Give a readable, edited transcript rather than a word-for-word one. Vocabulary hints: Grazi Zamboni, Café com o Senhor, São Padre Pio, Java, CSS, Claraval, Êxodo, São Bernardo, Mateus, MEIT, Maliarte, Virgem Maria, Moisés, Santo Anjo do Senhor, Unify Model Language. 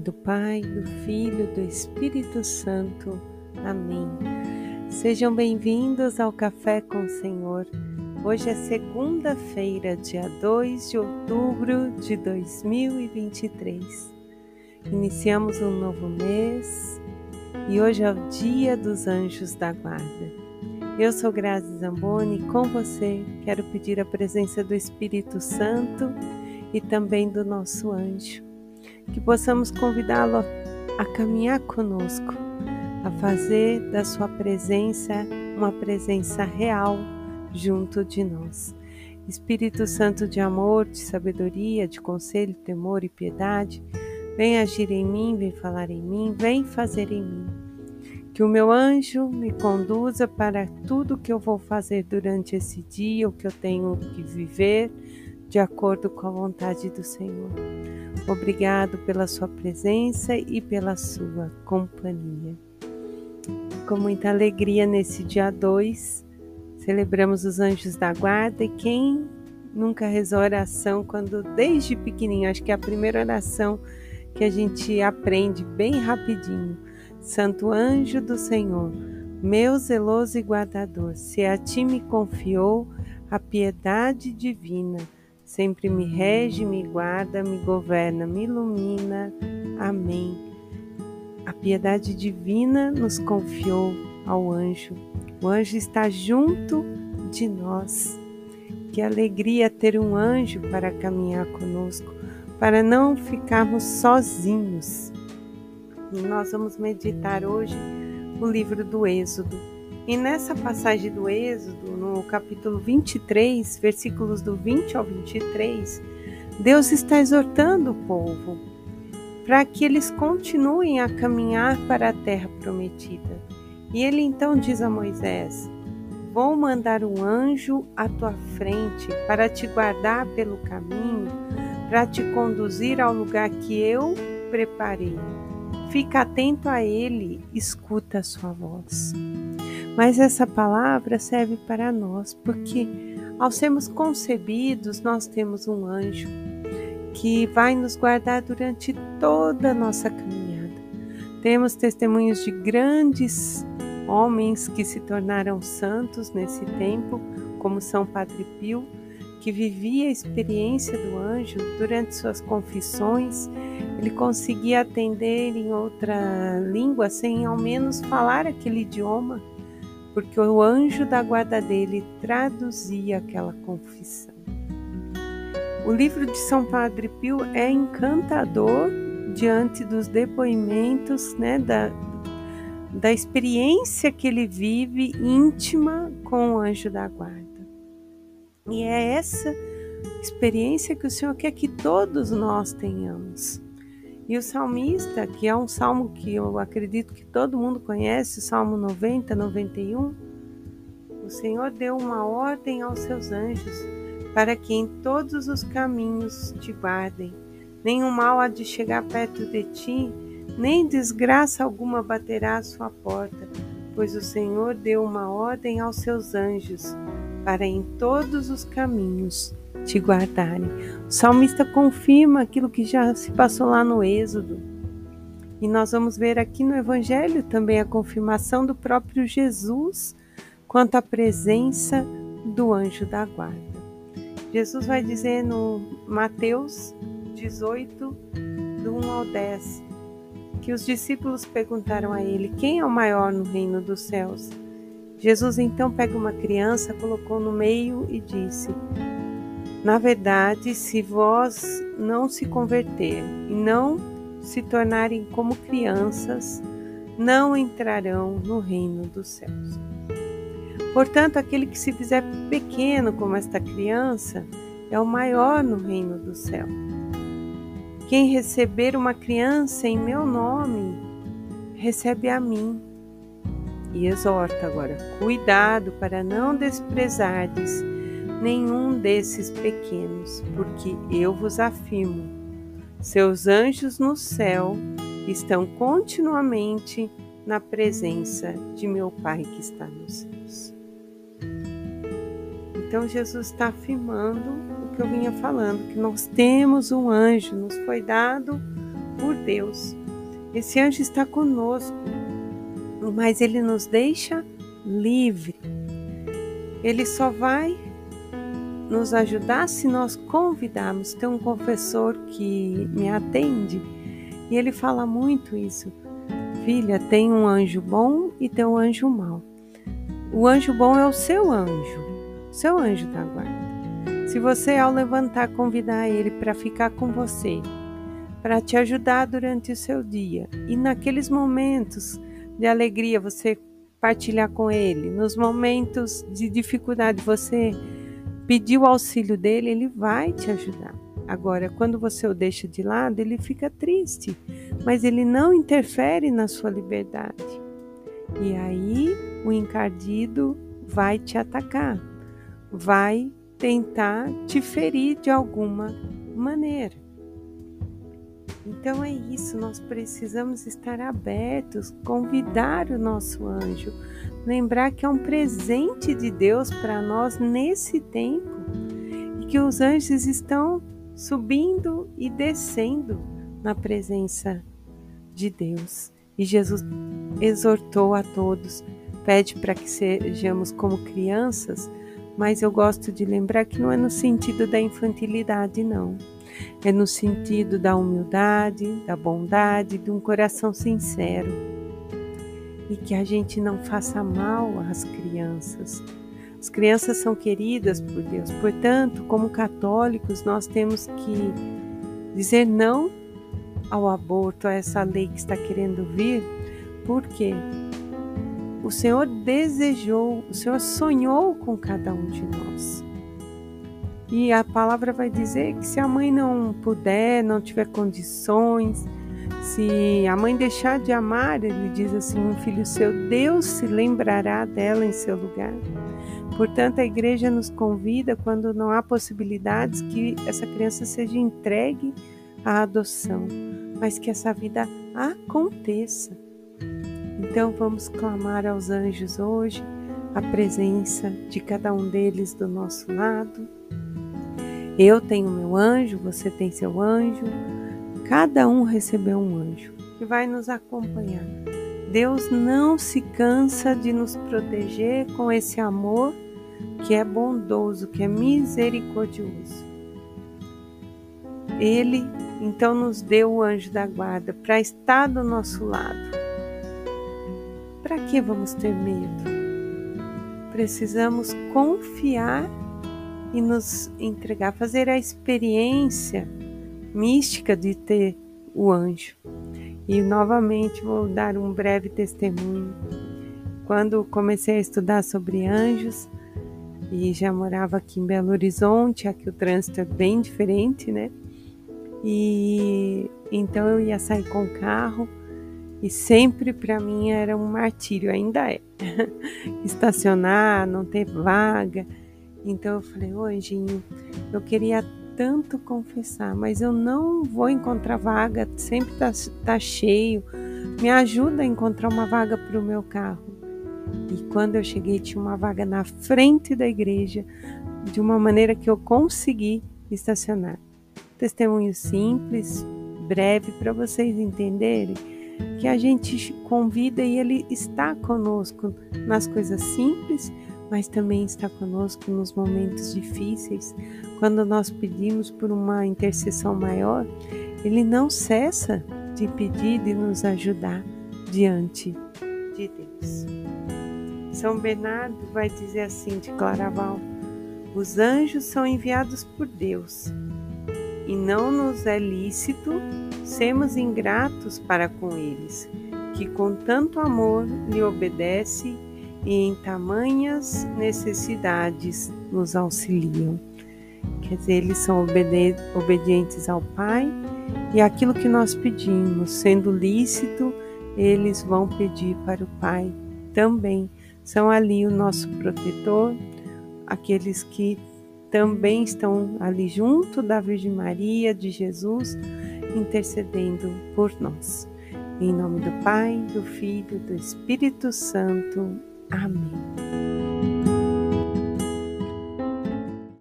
nome do Pai, do Filho, do Espírito Santo. Amém. Sejam bem-vindos ao Café com o Senhor. Hoje é segunda-feira, dia 2 de outubro de 2023. Iniciamos um novo mês e hoje é o Dia dos Anjos da Guarda. Eu sou Grazi Zamboni e com você quero pedir a presença do Espírito Santo e também do nosso anjo, que possamos convidá-lo a caminhar conosco, a fazer da sua presença uma presença real junto de nós. Espírito Santo de amor, de sabedoria, de conselho, temor e piedade, vem agir em mim, vem falar em mim, vem fazer em mim. Que o meu anjo me conduza para tudo que eu vou fazer durante esse dia, o que eu tenho que viver, de acordo com a vontade do Senhor. Obrigado pela sua presença e pela sua companhia. Com muita alegria, nesse dia 2, celebramos os anjos da guarda, e quem nunca rezou a oração quando desde pequenininho, acho que é a primeira oração que a gente aprende bem rapidinho. Santo Anjo do Senhor, meu zeloso e guardador, se a ti me confiou a piedade divina, sempre me rege, me guarda, me governa, me ilumina. Amém. A piedade divina nos confiou ao anjo. O anjo está junto de nós. Que alegria ter um anjo para caminhar conosco, para não ficarmos sozinhos. E nós vamos meditar hoje o livro do Êxodo. E nessa passagem do Êxodo, no capítulo 23, versículos do 20 ao 23, Deus está exortando o povo para que eles continuem a caminhar para a terra prometida. E ele então diz a Moisés: vou mandar um anjo à tua frente para te guardar pelo caminho, para te conduzir ao lugar que eu preparei. Fica atento a ele, escuta a sua voz. Mas essa palavra serve para nós, porque ao sermos concebidos, nós temos um anjo que vai nos guardar durante toda a nossa caminhada. Temos testemunhos de grandes homens que se tornaram santos nesse tempo, como São Padre Pio, que vivia a experiência do anjo durante suas confissões. Ele conseguia atender em outra língua sem ao menos falar aquele idioma, porque o anjo da guarda dele traduzia aquela confissão. O livro de São Padre Pio é encantador diante dos depoimentos, da experiência que ele vive íntima com o anjo da guarda. E é essa experiência que o Senhor quer que todos nós tenhamos. E o salmista, que é um salmo que eu acredito que todo mundo conhece, o Salmo 90, 91, o Senhor deu uma ordem aos seus anjos para que em todos os caminhos te guardem. Nenhum mal há de chegar perto de ti, nem desgraça alguma baterá à sua porta, pois o Senhor deu uma ordem aos seus anjos para em todos os caminhos te guardarem. O salmista confirma aquilo que já se passou lá no Êxodo. E nós vamos ver aqui no Evangelho também a confirmação do próprio Jesus quanto à presença do anjo da guarda. Jesus vai dizer no Mateus 18, do 1 ao 10, que os discípulos perguntaram a ele: quem é o maior no reino dos céus? Jesus então pega uma criança, colocou no meio e disse: na verdade, se vós não se converter e não se tornarem como crianças, não entrarão no reino dos céus. Portanto, aquele que se fizer pequeno como esta criança é o maior no reino do céu. Quem receber uma criança em meu nome, recebe a mim. E exorta agora: cuidado para não desprezardes nenhum desses pequenos, porque eu vos afirmo, seus anjos no céu estão continuamente na presença de meu Pai que está nos céus. Então Jesus está afirmando o que eu vinha falando, que nós temos um anjo, nos foi dado por Deus. Esse anjo está conosco, mas ele nos deixa livre. Ele só vai nos ajudar se nós convidarmos. Tem um confessor que me atende e ele fala muito isso. Filha, tem um anjo bom e tem um anjo mau. O anjo bom é o seu anjo da guarda. Se você, ao levantar, convidar ele para ficar com você, para te ajudar durante o seu dia, e naqueles momentos de alegria você partilhar com ele, nos momentos de dificuldade você pedir o auxílio dele, ele vai te ajudar. Agora, quando você o deixa de lado, ele fica triste, mas ele não interfere na sua liberdade. E aí o encardido vai te atacar, vai tentar te ferir de alguma maneira. Então é isso, nós precisamos estar abertos, convidar o nosso anjo, lembrar que é um presente de Deus para nós nesse tempo e que os anjos estão subindo e descendo na presença de Deus. E Jesus exortou a todos, pede para que sejamos como crianças, mas eu gosto de lembrar que não é no sentido da infantilidade, não. É no sentido da humildade, da bondade, de um coração sincero. E que a gente não faça mal às crianças. As crianças são queridas por Deus. Portanto, como católicos, nós temos que dizer não ao aborto, a essa lei que está querendo vir, porque o Senhor desejou, o Senhor sonhou com cada um de nós. E a palavra vai dizer que se a mãe não puder, não tiver condições, se a mãe deixar de amar, ele diz assim, um filho seu, Deus se lembrará dela em seu lugar. Portanto, a igreja nos convida, quando não há possibilidades, que essa criança seja entregue à adoção, mas que essa vida aconteça. Então, vamos clamar aos anjos hoje, a presença de cada um deles do nosso lado. Eu tenho meu anjo, você tem seu anjo, cada um recebeu um anjo que vai nos acompanhar. Deus não se cansa de nos proteger com esse amor que é bondoso, que é misericordioso. Ele, então, nos deu o anjo da guarda para estar do nosso lado. Para que vamos ter medo? Precisamos confiar e nos entregar, fazer a experiência mística de ter o anjo. E novamente vou dar um breve testemunho. Quando comecei a estudar sobre anjos, e já morava aqui em Belo Horizonte, aqui o trânsito é bem diferente, né? E então eu ia sair com o carro, e sempre para mim era um martírio, ainda é, estacionar, não ter vaga. Então eu falei, ô anjinho, eu queria tanto confessar, mas eu não vou encontrar vaga, sempre tá cheio, me ajuda a encontrar uma vaga para o meu carro. E quando eu cheguei, tinha uma vaga na frente da igreja, de uma maneira que eu consegui estacionar. Testemunho simples, breve, para vocês entenderem que a gente convida e ele está conosco nas coisas simples, mas também está conosco nos momentos difíceis. Quando nós pedimos por uma intercessão maior, ele não cessa de pedir, de nos ajudar diante de Deus. São Bernardo vai dizer assim de Claraval, os anjos são enviados por Deus, e não nos é lícito sermos ingratos para com eles, que com tanto amor lhe obedece e em tamanhas necessidades nos auxiliam. Quer dizer, eles são obedientes ao Pai, e aquilo que nós pedimos, sendo lícito, eles vão pedir para o Pai também. São ali o nosso protetor, aqueles que também estão ali junto da Virgem Maria, de Jesus, intercedendo por nós. Em nome do Pai, do Filho e do Espírito Santo. Amém.